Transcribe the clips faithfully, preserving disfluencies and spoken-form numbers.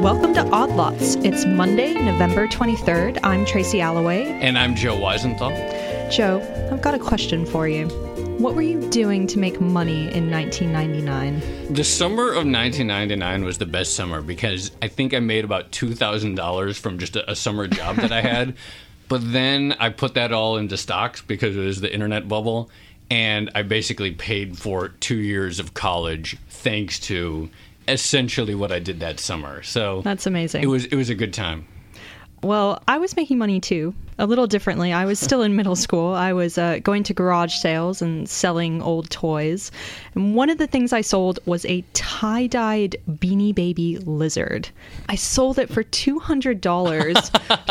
Welcome to Odd Lots. It's Monday, November twenty-third. I'm Tracy Alloway. And I'm Joe Weisenthal. Joe, I've got a question for you. What were you doing to make money in nineteen ninety-nine? The summer of nineteen ninety-nine was the best summer because I think I made about two thousand dollars from just a, a summer job that I had. But then I put that all into stocks because it was the internet bubble. And I basically paid for two years of college thanks to essentially what I did that summer. So that's amazing. It was it was a good time. Well, I was making money too, a little differently. I was still in middle school. I was uh, going to garage sales and selling old toys. And one of the things I sold was a tie-dyed Beanie Baby lizard. I sold it for two hundred dollars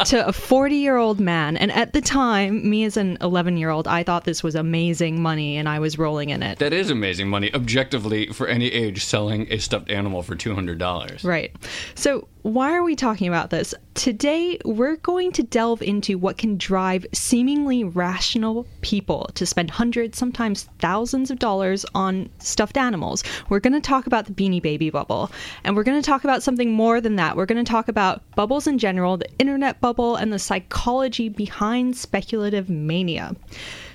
to a forty-year-old man. And at the time, me as an eleven-year-old, I thought this was amazing money, and I was rolling in it. That is amazing money, objectively, for any age, selling a stuffed animal for two hundred dollars. Right. So why are we talking about this? Today, we're going to delve into what can drive seemingly rational people to spend hundreds, sometimes thousands of dollars on stuffed animals. We're going to talk about the Beanie Baby bubble, and we're going to talk about something more than that. We're going to talk about bubbles in general, the internet bubble, and the psychology behind speculative mania.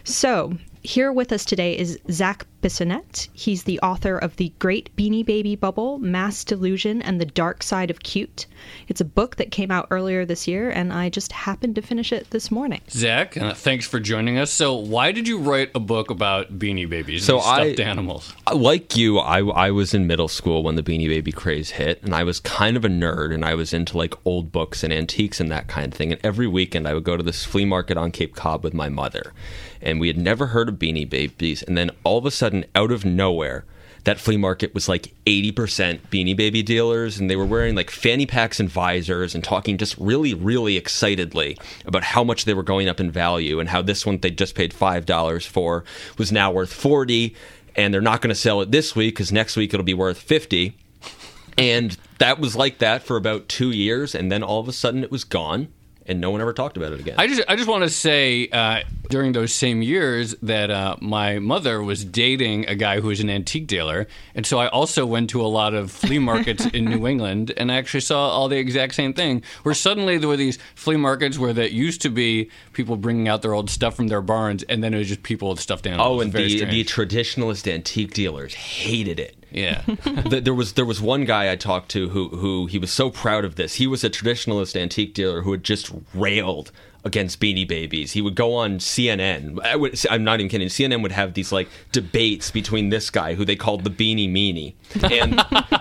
So here with us today is Zac Bissonnette. He's the author of The Great Beanie Baby Bubble: Mass Delusion and the Dark Side of Cute. It's a book that came out earlier this year, and I just happened to finish it this morning. Zac, uh, thanks for joining us. So why did you write a book about Beanie Babies so and stuffed I, animals? Like you, I, I was in middle school when the Beanie Baby craze hit, and I was kind of a nerd, and I was into like old books and antiques and that kind of thing. And every weekend I would go to this flea market on Cape Cod with my mother, and we had never heard of Beanie Babies, and then all of a sudden, out of nowhere, that flea market was like eighty percent Beanie Baby dealers, and they were wearing like fanny packs and visors and talking just really, really excitedly about how much they were going up in value and how this one they just paid five dollars for was now worth forty dollars, and they're not going to sell it this week because next week it'll be worth fifty dollars. And that was like that for about two years, and then all of a sudden it was gone. And no one ever talked about it again. I just I just want to say, uh, during those same years, that uh, my mother was dating a guy who was an antique dealer. And so I also went to a lot of flea markets in New England, and I actually saw all the exact same thing, where suddenly there were these flea markets where that used to be people bringing out their old stuff from their barns, and then it was just people with stuffed animals. Oh, and the, the traditionalist antique dealers hated it. Yeah. There was there was one guy I talked to who, who he was so proud of this. He was a traditionalist antique dealer who had just railed against Beanie Babies. He would go on C N N. I would, I'm not even kidding. C N N would have these like debates between this guy, who they called the Beanie Meanie, and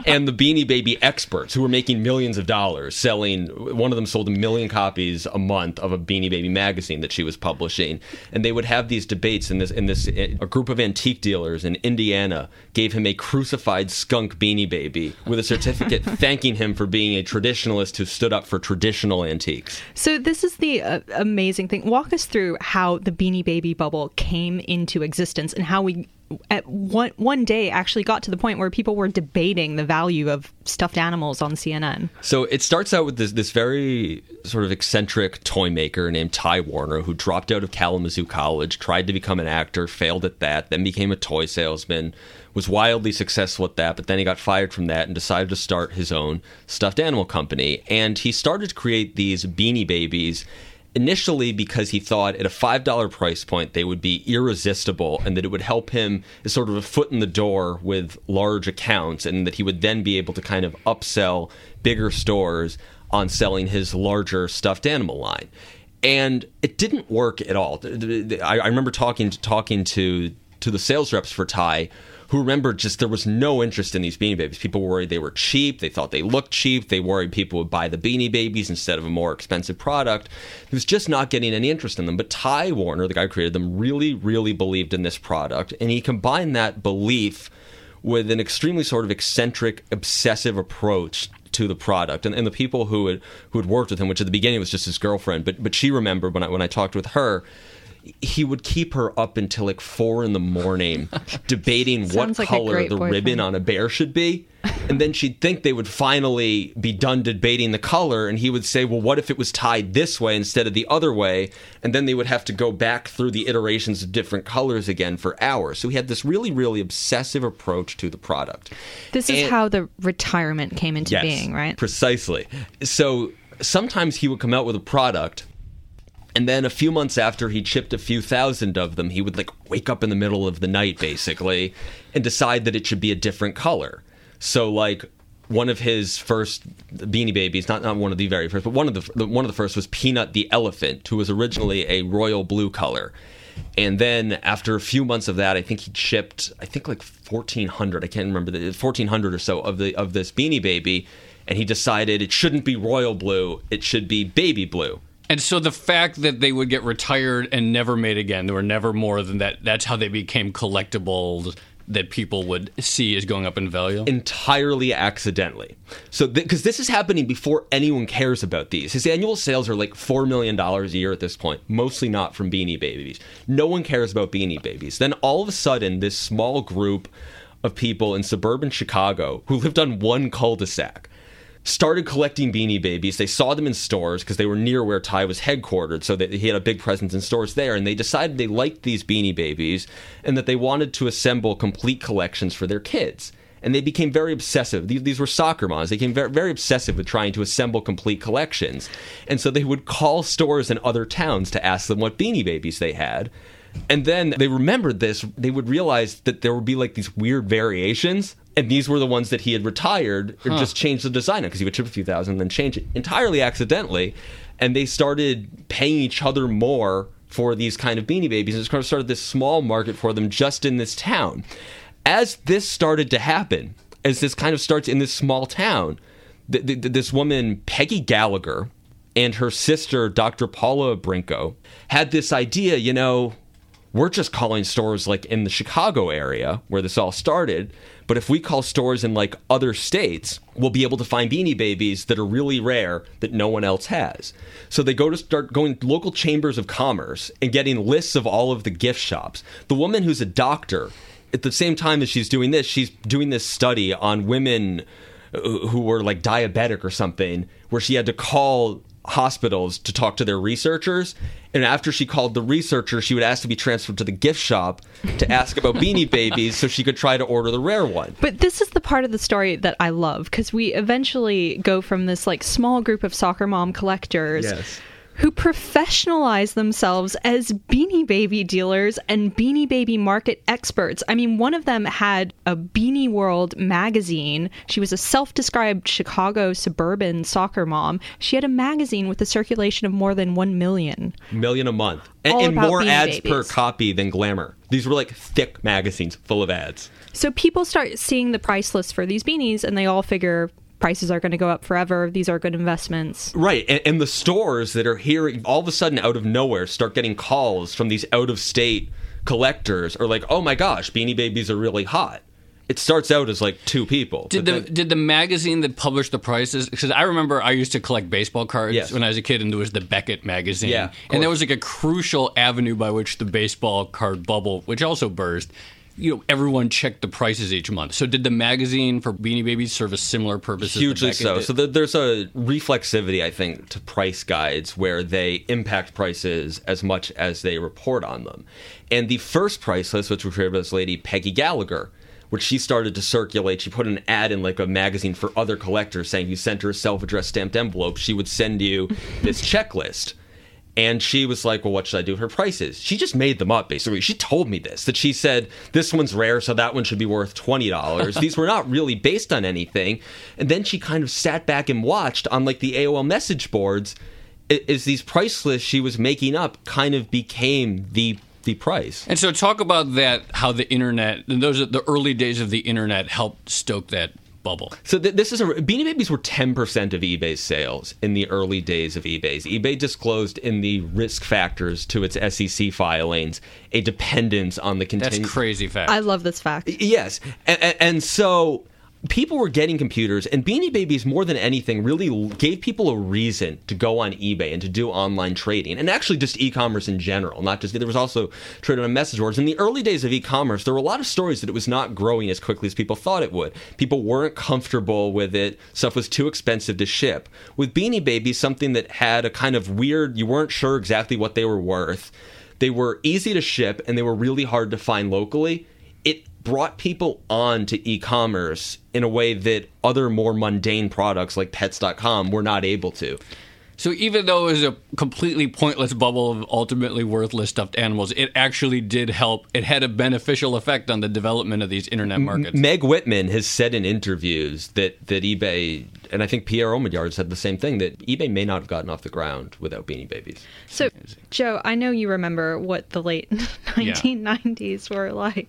and the Beanie Baby experts, who were making millions of dollars selling. One of them sold a million copies a month of a Beanie Baby magazine that she was publishing, and they would have these debates. And this in this a group of antique dealers in Indiana gave him a crucified skunk Beanie Baby with a certificate thanking him for being a traditionalist who stood up for traditional antiques. So this is the Uh, amazing thing. Walk us through how the Beanie Baby bubble came into existence and how we at one one day actually got to the point where people were debating the value of stuffed animals on C N N. So it starts out with this, this very sort of eccentric toy maker named Ty Warner, who dropped out of Kalamazoo College, tried to become an actor, failed at that, then became a toy salesman, was wildly successful at that, but then he got fired from that and decided to start his own stuffed animal company. And he started to create these Beanie Babies initially because he thought at a five dollar price point they would be irresistible and that it would help him as sort of a foot in the door with large accounts, and that he would then be able to kind of upsell bigger stores on selling his larger stuffed animal line. And it didn't work at all. I remember talking to, talking to, to the sales reps for Ty, who remembered just there was no interest in these Beanie Babies. People worried they were cheap. They thought they looked cheap. They worried people would buy the Beanie Babies instead of a more expensive product. He was just not getting any interest in them. But Ty Warner, the guy who created them, really, really believed in this product. And he combined that belief with an extremely sort of eccentric, obsessive approach to the product. And, and the people who had, who had worked with him, which at the beginning was just his girlfriend, but but she remembered when I when I talked with her, he would keep her up until like four in the morning debating what like color the boyfriend. ribbon on a bear should be. And then she'd think they would finally be done debating the color, and he would say, well, what if it was tied this way instead of the other way? And then they would have to go back through the iterations of different colors again for hours. So he had this really, really obsessive approach to the product. This and, is how the retirement came into yes, being, right? Precisely. So sometimes he would come out with a product, and then a few months after he chipped a few thousand of them, he would like wake up in the middle of the night, basically, and decide that it should be a different color. So, like, one of his first Beanie Babies, not, not one of the very first, but one of the, the one of the first was Peanut the Elephant, who was originally a royal blue color. And then after a few months of that, I think he chipped, I think like fourteen hundred, I can't remember, the fourteen hundred or so of the of this Beanie Baby, and he decided it shouldn't be royal blue, it should be baby blue. And so the fact that they would get retired and never made again, there were never more than that, that's how they became collectibles that people would see as going up in value? Entirely accidentally. So, because th- this is happening before anyone cares about these. His annual sales are like four million dollars a year at this point, mostly not from Beanie Babies. No one cares about Beanie Babies. Then all of a sudden, this small group of people in suburban Chicago who lived on one cul-de-sac started collecting Beanie Babies. They saw them in stores because they were near where Ty was headquartered, so that he had a big presence in stores there, and they decided they liked these Beanie Babies and that they wanted to assemble complete collections for their kids. And they became very obsessive. These, these were soccer moms. They became very, very obsessive with trying to assemble complete collections. And so they would call stores in other towns to ask them what Beanie Babies they had. And then they remembered this. They would realize that there would be like these weird variations, and these were the ones that he had retired or huh. just changed the design on, because he would chip a few thousand and then change it entirely accidentally. And they started paying each other more for these kind of Beanie Babies, and it kind of started this small market for them just in this town. As this started to happen, as this kind of starts in this small town, th- th- this woman, Peggy Gallagher, and her sister, Doctor Paula Brinko, had this idea, you know, we're just calling stores like in the Chicago area where this all started, but if we call stores in like other states, we'll be able to find Beanie Babies that are really rare that no one else has. So they go to start going to local chambers of commerce and getting lists of all of the gift shops. The woman who's a doctor, at the same time as she's doing this, she's doing this study on women who were like diabetic or something, where she had to call hospitals to talk to their researchers, and after she called the researcher, she would ask to be transferred to the gift shop to ask about Beanie Babies so she could try to order the rare one. But this is the part of the story that I love, because we eventually go from this like small group of soccer mom collectors yes. who professionalize themselves as Beanie Baby dealers and Beanie Baby market experts. I mean, one of them had a Beanie World magazine. She was a self-described Chicago suburban soccer mom. She had a magazine with a circulation of more than one million. Million a month. And, and more Beanie ads Babies. Per copy than Glamour. These were like thick magazines full of ads. So people start seeing the price list for these beanies, and they all figure prices are going to go up forever. These are good investments. Right. And, and the stores that are hearing all of a sudden out of nowhere start getting calls from these out-of-state collectors are like, oh my gosh, Beanie Babies are really hot. It starts out as like two people. Did the then, did the magazine that published the prices? Because I remember I used to collect baseball cards yes. when I was a kid, and there was the Beckett magazine. Yeah, and that was like a crucial avenue by which the baseball card bubble, which also burst, you know, everyone checked the prices each month. So did the magazine for Beanie Babies serve a similar purpose? Hugely as the so. Did? So there's a reflexivity, I think, to price guides where they impact prices as much as they report on them. And the first price list, which was created by this lady, Peggy Gallagher, which she started to circulate, she put an ad in like a magazine for other collectors saying, you sent her a self-addressed stamped envelope, she would send you this checklist. And she was like, well, what should I do with her prices? She just made them up, basically. She told me this, that she said, this one's rare, so that one should be worth twenty dollars. These were not really based on anything. And then she kind of sat back and watched on, like, the A O L message boards as these price lists she was making up kind of became the the price. And so talk about that, how the internet, those are the early days of the internet helped stoke that bubble. So th- this is a Beanie Babies were ten percent of eBay's sales in the early days of eBay's. eBay disclosed in the risk factors to its S E C filings a dependence on the continuous. That's crazy fact. I love this fact. Yes. And, and so people were getting computers, and Beanie Babies, more than anything, really gave people a reason to go on eBay and to do online trading, and actually just e-commerce in general, not just, there was also trading on message boards. In the early days of e-commerce, there were a lot of stories that it was not growing as quickly as people thought it would. People weren't comfortable with it. Stuff was too expensive to ship. With Beanie Babies, something that had a kind of weird, you weren't sure exactly what they were worth. They were easy to ship, and they were really hard to find locally. It brought people on to e-commerce in a way that other more mundane products like pets dot com were not able to. So even though it was a completely pointless bubble of ultimately worthless stuffed animals, it actually did help. It had a beneficial effect on the development of these internet markets. Meg Whitman has said in interviews that, that eBay, and I think Pierre Omidyar said the same thing, that eBay may not have gotten off the ground without Beanie Babies. So, Joe, I know you remember what the late nineteen nineties yeah. were like.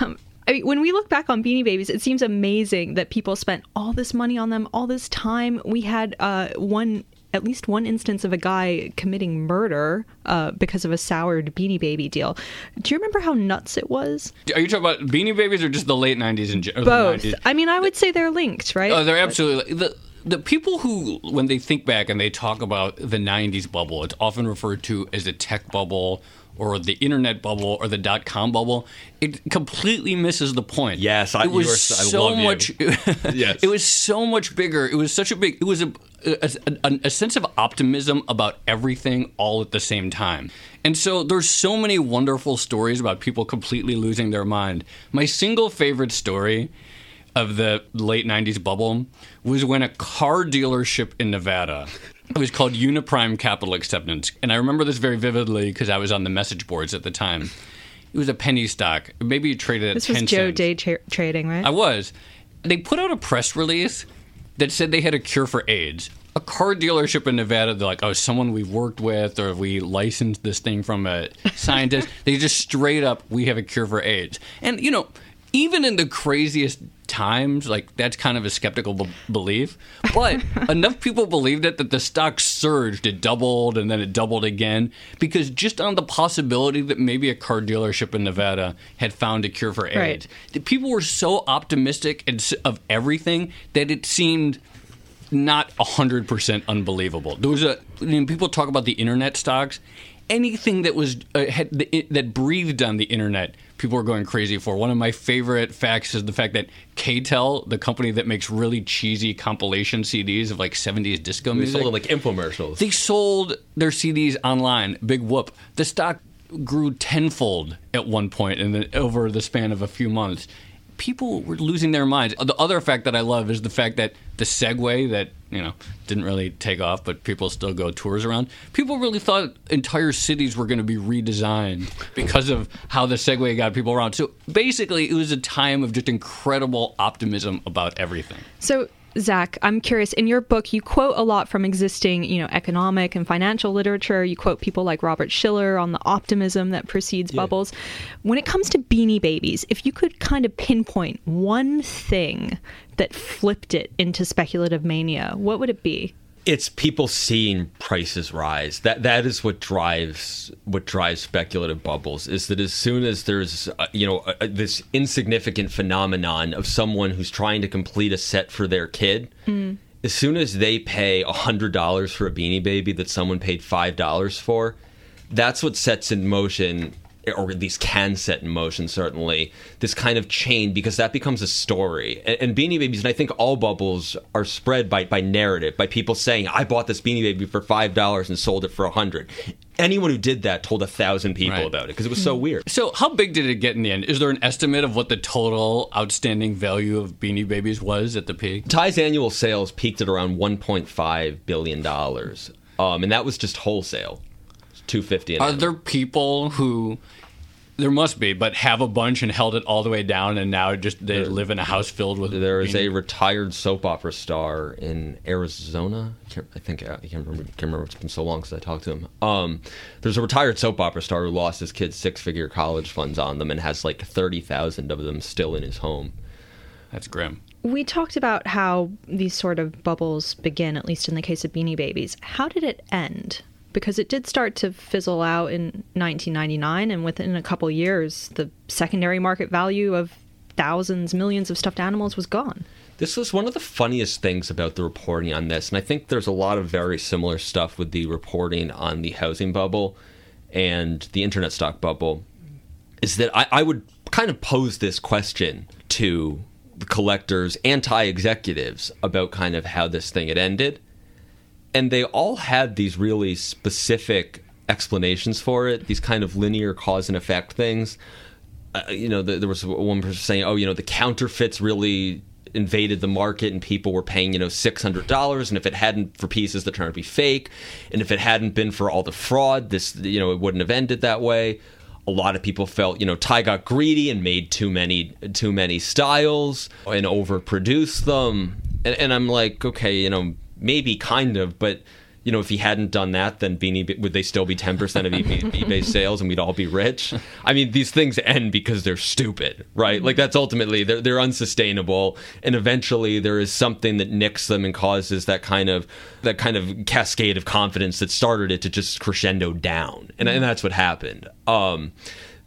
Um, I mean, when we look back on Beanie Babies, it seems amazing that people spent all this money on them, all this time. We had uh, one, at least one instance of a guy committing murder uh, because of a soured Beanie Baby deal. Do you remember how nuts it was? Are you talking about Beanie Babies or just the late nineties and general? Both. The nineties? I mean, I would say they're linked, right? Oh, they're absolutely linked. The people who, when they think back and they talk about the nineties bubble, it's often referred to as the tech bubble, or the internet bubble, or the dot-com bubble. It completely misses the point. Yes, I, it was so, I love much, you. Yes. It was so much bigger. It was such a big. It was a, a, a, a sense of optimism about everything all at the same time. And so there's so many wonderful stories about people completely losing their mind. My single favorite story of the late nineties bubble was when a car dealership in Nevada. It was called Uniprime Capital Acceptance. And I remember this very vividly because I was on the message boards at the time. It was a penny stock. Maybe you traded at this ten cents. This was Joe Day tra- trading, right? I was. They put out a press release that said they had a cure for AIDS. A car dealership in Nevada, they're like, oh, someone we've worked with, or we licensed this thing from a scientist. They just straight up, we have a cure for AIDS. And, you know, even in the craziest times, like, that's kind of a skeptical b- belief, but enough people believed it that the stock surged. It doubled, and then it doubled again, because just on the possibility that maybe a car dealership in Nevada had found a cure for AIDS, right. The people were so optimistic of everything that it seemed not one hundred percent unbelievable. There was a when people talk about the internet stocks, anything that was uh, had the, it, that breathed on the internet, people were going crazy for. One of my favorite facts is the fact that K-tel, the company that makes really cheesy compilation C Ds of like seventies disco music, they sold like infomercials. They sold their C Ds online. Big whoop. The stock grew tenfold at one point, and then over the span of a few months, people were losing their minds. The other fact that I love is the fact that the Segway that, you know, didn't really take off, but people still go tours around. People really thought entire cities were going to be redesigned because of how the Segway got people around. So basically, it was a time of just incredible optimism about everything. So, Zach, I'm curious, in your book, you quote a lot from existing, you know, economic and financial literature. You quote people like Robert Schiller on the optimism that precedes yeah. bubbles. When it comes to Beanie Babies, if you could kind of pinpoint one thing that flipped it into speculative mania, what would it be? It's people seeing prices rise. That that is what drives what drives speculative bubbles. Is that as soon as there's uh, you know uh, this insignificant phenomenon of someone who's trying to complete a set for their kid, mm. as soon as they pay a hundred dollars for a Beanie Baby that someone paid five dollars for, that's what sets in motion, or at least can set in motion, certainly, this kind of chain, because that becomes a story. And, and Beanie Babies, and I think all bubbles, are spread by, by narrative, by people saying, I bought this Beanie Baby for five dollars and sold it for one hundred dollars. Anyone who did that told one thousand people right. about it, because it was so weird. So how big did it get in the end? Is there an estimate of what the total outstanding value of Beanie Babies was at the peak? Ty's annual sales peaked at around one point five billion dollars, um, and that was just wholesale. two hundred fifty dollars. Are there people who, there must be, but have a bunch and held it all the way down, and now just they there, live in a house filled with... There is a retired soap opera star in Arizona. I, can't, I think, I can't remember, can't remember, it's been so long since I talked to him. Um, there's a retired soap opera star who lost his kids' six-figure college funds on them and has like thirty thousand of them still in his home. That's grim. We talked about how these sort of bubbles begin, at least in the case of Beanie Babies. How did it end? Because it did start to fizzle out in nineteen ninety-nine, and within a couple years, the secondary market value of thousands, millions of stuffed animals was gone. This is one of the funniest things about the reporting on this, and I think there's a lot of very similar stuff with the reporting on the housing bubble and the internet stock bubble, is that I, I would kind of pose this question to the collectors and Thai executives about kind of how this thing had ended. And they all had these really specific explanations for it, these kind of linear cause and effect things. Uh, you know, the, there was one person saying, oh, you know, the counterfeits really invaded the market and people were paying, you know, six hundred dollars. And if it hadn't for pieces that turned out to be fake, and if it hadn't been for all the fraud, this, you know, it wouldn't have ended that way. A lot of people felt, you know, Ty got greedy and made too many too many styles and overproduced them. And, and I'm like, okay, you know, maybe kind of, but, you know, if he hadn't done that, then Beanie would they still be ten percent of eBay, eBay sales and we'd all be rich? I mean, these things end because they're stupid, right? Like, that's ultimately, they're, they're unsustainable. And eventually there is something that nicks them and causes that kind of that kind of cascade of confidence that started it to just crescendo down. And, and that's what happened. Um,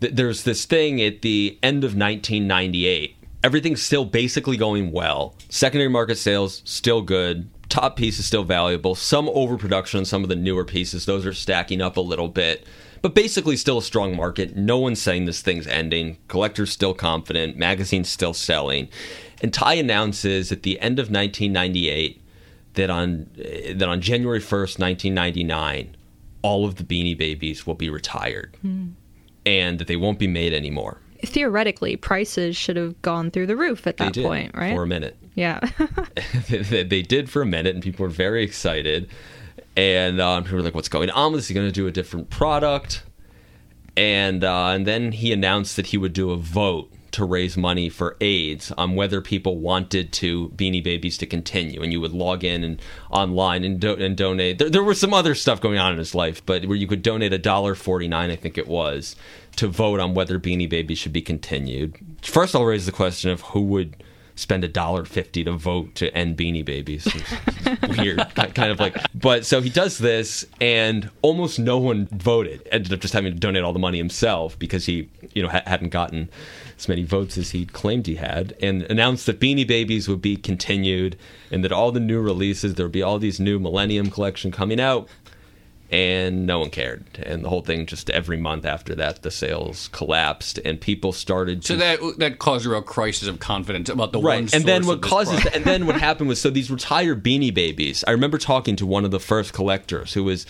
th- there's this thing at the end of nineteen ninety-eight. Everything's still basically going well. Secondary market sales, still good. Top piece is still valuable. Some overproduction on some of the newer pieces. Those are stacking up a little bit. But basically still a strong market. No one's saying this thing's ending. Collectors still confident. Magazine's still selling. And Ty announces at the end of nineteen ninety-eight that on that on January first, nineteen ninety-nine, all of the Beanie Babies will be retired. Mm. And that they won't be made anymore. Theoretically, prices should have gone through the roof at that they did, point, right? For a minute. Yeah. they, they did for a minute, and people were very excited. And um, people were like, what's going on? Is he going to do a different product? And, uh, and then he announced that he would do a vote to raise money for AIDS on whether people wanted to Beanie Babies to continue. And you would log in and online and, do- and donate. There, there was some other stuff going on in his life, but where you could donate one dollar and forty-nine cents, I think it was, to vote on whether Beanie Babies should be continued. First, I'll raise the question of who would spend one dollar and fifty cents to vote to end Beanie Babies. It's weird, kind of like. But so he does this, and almost no one voted. Ended up just having to donate all the money himself because he, you know, ha- hadn't gotten as many votes as he claimed he had, and announced that Beanie Babies would be continued, and that all the new releases, there would be all these new Millennium Collection coming out. And no one cared. And the whole thing, just every month after that, the sales collapsed and people started to... So that that caused a real crisis of confidence about the right. one and then what causes And then what happened was, so these retired Beanie Babies, I remember talking to one of the first collectors who was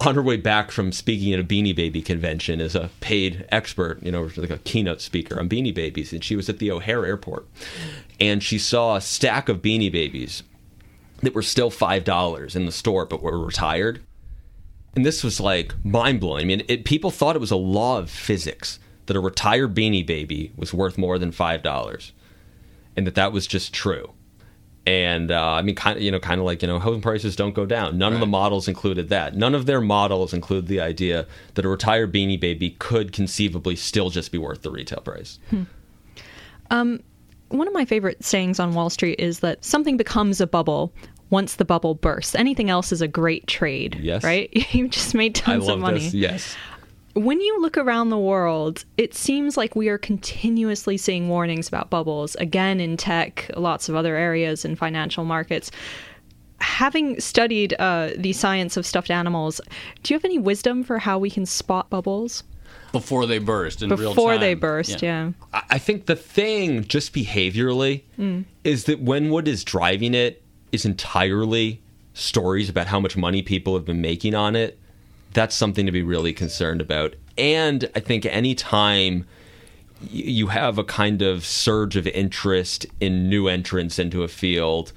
on her way back from speaking at a Beanie Baby convention as a paid expert, you know, like a keynote speaker on Beanie Babies. And she was at the O'Hare airport. And she saw a stack of Beanie Babies that were still five dollars in the store but were retired. And this was, like, mind-blowing. I mean, it, people thought it was a law of physics that a retired Beanie Baby was worth more than five dollars, and that that was just true. And, uh, I mean, kind of, you know, kind of like, you know, home prices don't go down. None right. of the models included that. None of their models include the idea that a retired Beanie Baby could conceivably still just be worth the retail price. Hmm. Um, one of my favorite sayings on Wall Street is that something becomes a bubble once the bubble bursts. Anything else is a great trade, yes. right? You just made tons of money. I love this, yes. When you look around the world, it seems like we are continuously seeing warnings about bubbles, again in tech, lots of other areas in financial markets. Having studied uh, the science of stuffed animals, do you have any wisdom for how we can spot bubbles? Before they burst in Before real time. Before they burst, yeah. yeah. I think the thing, just behaviorally, mm. is that when what is driving it is entirely stories about how much money people have been making on it, that's something to be really concerned about. And I think any time you have a kind of surge of interest in new entrants into a field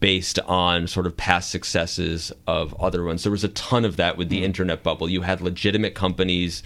based on sort of past successes of other ones, there was a ton of that with the internet bubble. You had legitimate companies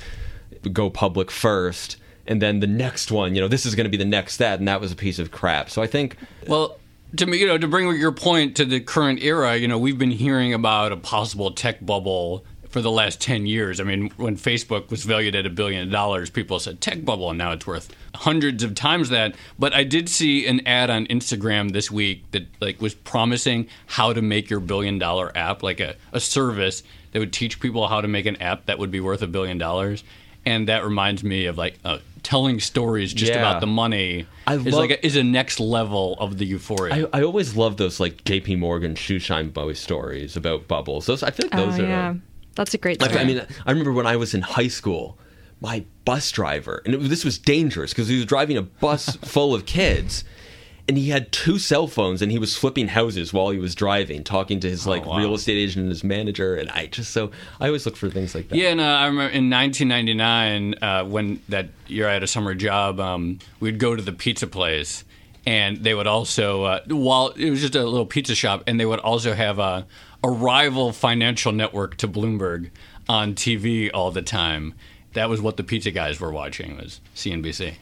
go public first, and then the next one, you know, this is going to be the next that, and that was a piece of crap. So I think... well. To me, you know, to bring your point to the current era, you know, we've been hearing about a possible tech bubble for the last ten years. I mean, when Facebook was valued at a billion dollars, people said tech bubble, and now it's worth hundreds of times that. But I did see an ad on Instagram this week that, like, was promising how to make your billion dollar app, like a, a service that would teach people how to make an app that would be worth a billion dollars. And that reminds me of, like, oh, telling stories just yeah. about the money I is love, like a, is a next level of the euphoria. I, I always love those like J P. Morgan shoeshine boy stories about bubbles. Those I think like those oh, are. Yeah. That's a great. Like, story. I mean, I remember when I was in high school, my bus driver, and it, this was dangerous because he was driving a bus full of kids. And he had two cell phones, and he was flipping houses while he was driving, talking to his like oh, wow. real estate agent and his manager. And I just so I always look for things like that. Yeah, and uh, I remember in nineteen ninety-nine, uh, when that year I had a summer job, um, we'd go to the pizza place, and they would also uh, while it was just a little pizza shop, and they would also have a, a rival financial network to Bloomberg on T V all the time. That was what the pizza guys were watching was C N B C.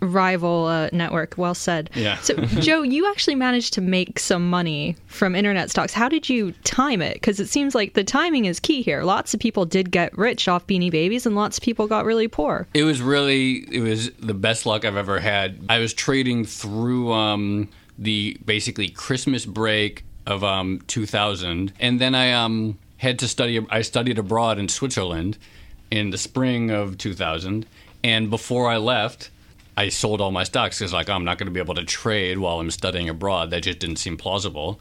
Rival uh, network. Well said. Yeah. So, Joe, you actually managed to make some money from internet stocks. How did you time it? Because it seems like the timing is key here. Lots of people did get rich off Beanie Babies, and lots of people got really poor. It was really, it was the best luck I've ever had. I was trading through um, the basically Christmas break of um, two thousand, and then I um, had to study. I studied abroad in Switzerland in the spring of two thousand, and before I left, I sold all my stocks because, like, I'm not going to be able to trade while I'm studying abroad. That just didn't seem plausible.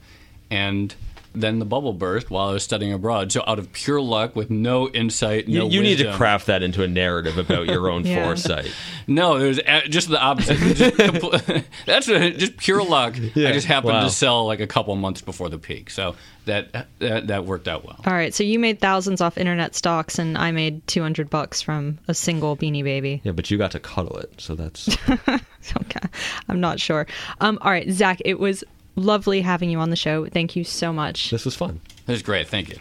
And then the bubble burst while I was studying abroad. So out of pure luck, with no insight, no you, you wisdom. You need to craft that into a narrative about your own yeah. foresight. No, it was just the opposite. Just, that's just pure luck. Yeah. I just happened wow. to sell, like, a couple months before the peak. So that, that that worked out well. All right, so you made thousands off internet stocks, and I made two hundred bucks from a single Beanie Baby. Yeah, but you got to cuddle it, so that's... Okay, I'm not sure. Um, all right, Zach, it was... lovely having you on the show. Thank you so much. This was fun. It was great. Thank you.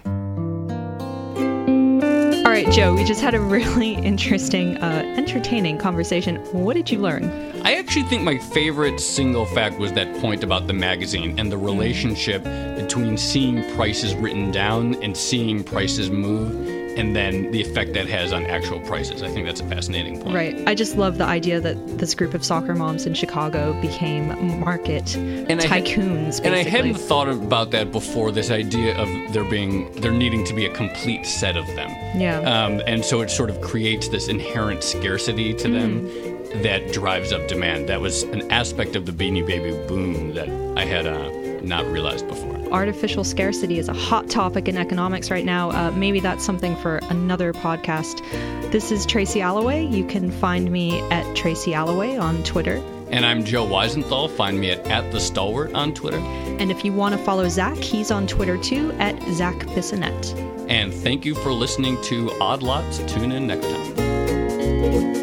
All right, Joe, we just had a really interesting, uh, entertaining conversation. What did you learn? I actually think my favorite single fact was that point about the magazine and the relationship between seeing prices written down and seeing prices move, and then the effect that has on actual prices. I think that's a fascinating point. Right. I just love the idea that this group of soccer moms in Chicago became market and tycoons, I had, basically. And I hadn't thought about that before, this idea of there being, there needing to be a complete set of them. Yeah. Um, and so it sort of creates this inherent scarcity to mm. them that drives up demand. That was an aspect of the Beanie Baby boom that I had uh, not realized before. Artificial scarcity is a hot topic in economics right now. Uh, maybe that's something for another podcast. This is Tracy Alloway. You can find me at Tracy Alloway on Twitter. And I'm Joe Weisenthal. Find me at, at The Stalwart on Twitter. And if you want to follow Zach, he's on Twitter too, at Zac Bissonnette. And thank you for listening to Odd Lots. Tune in next time.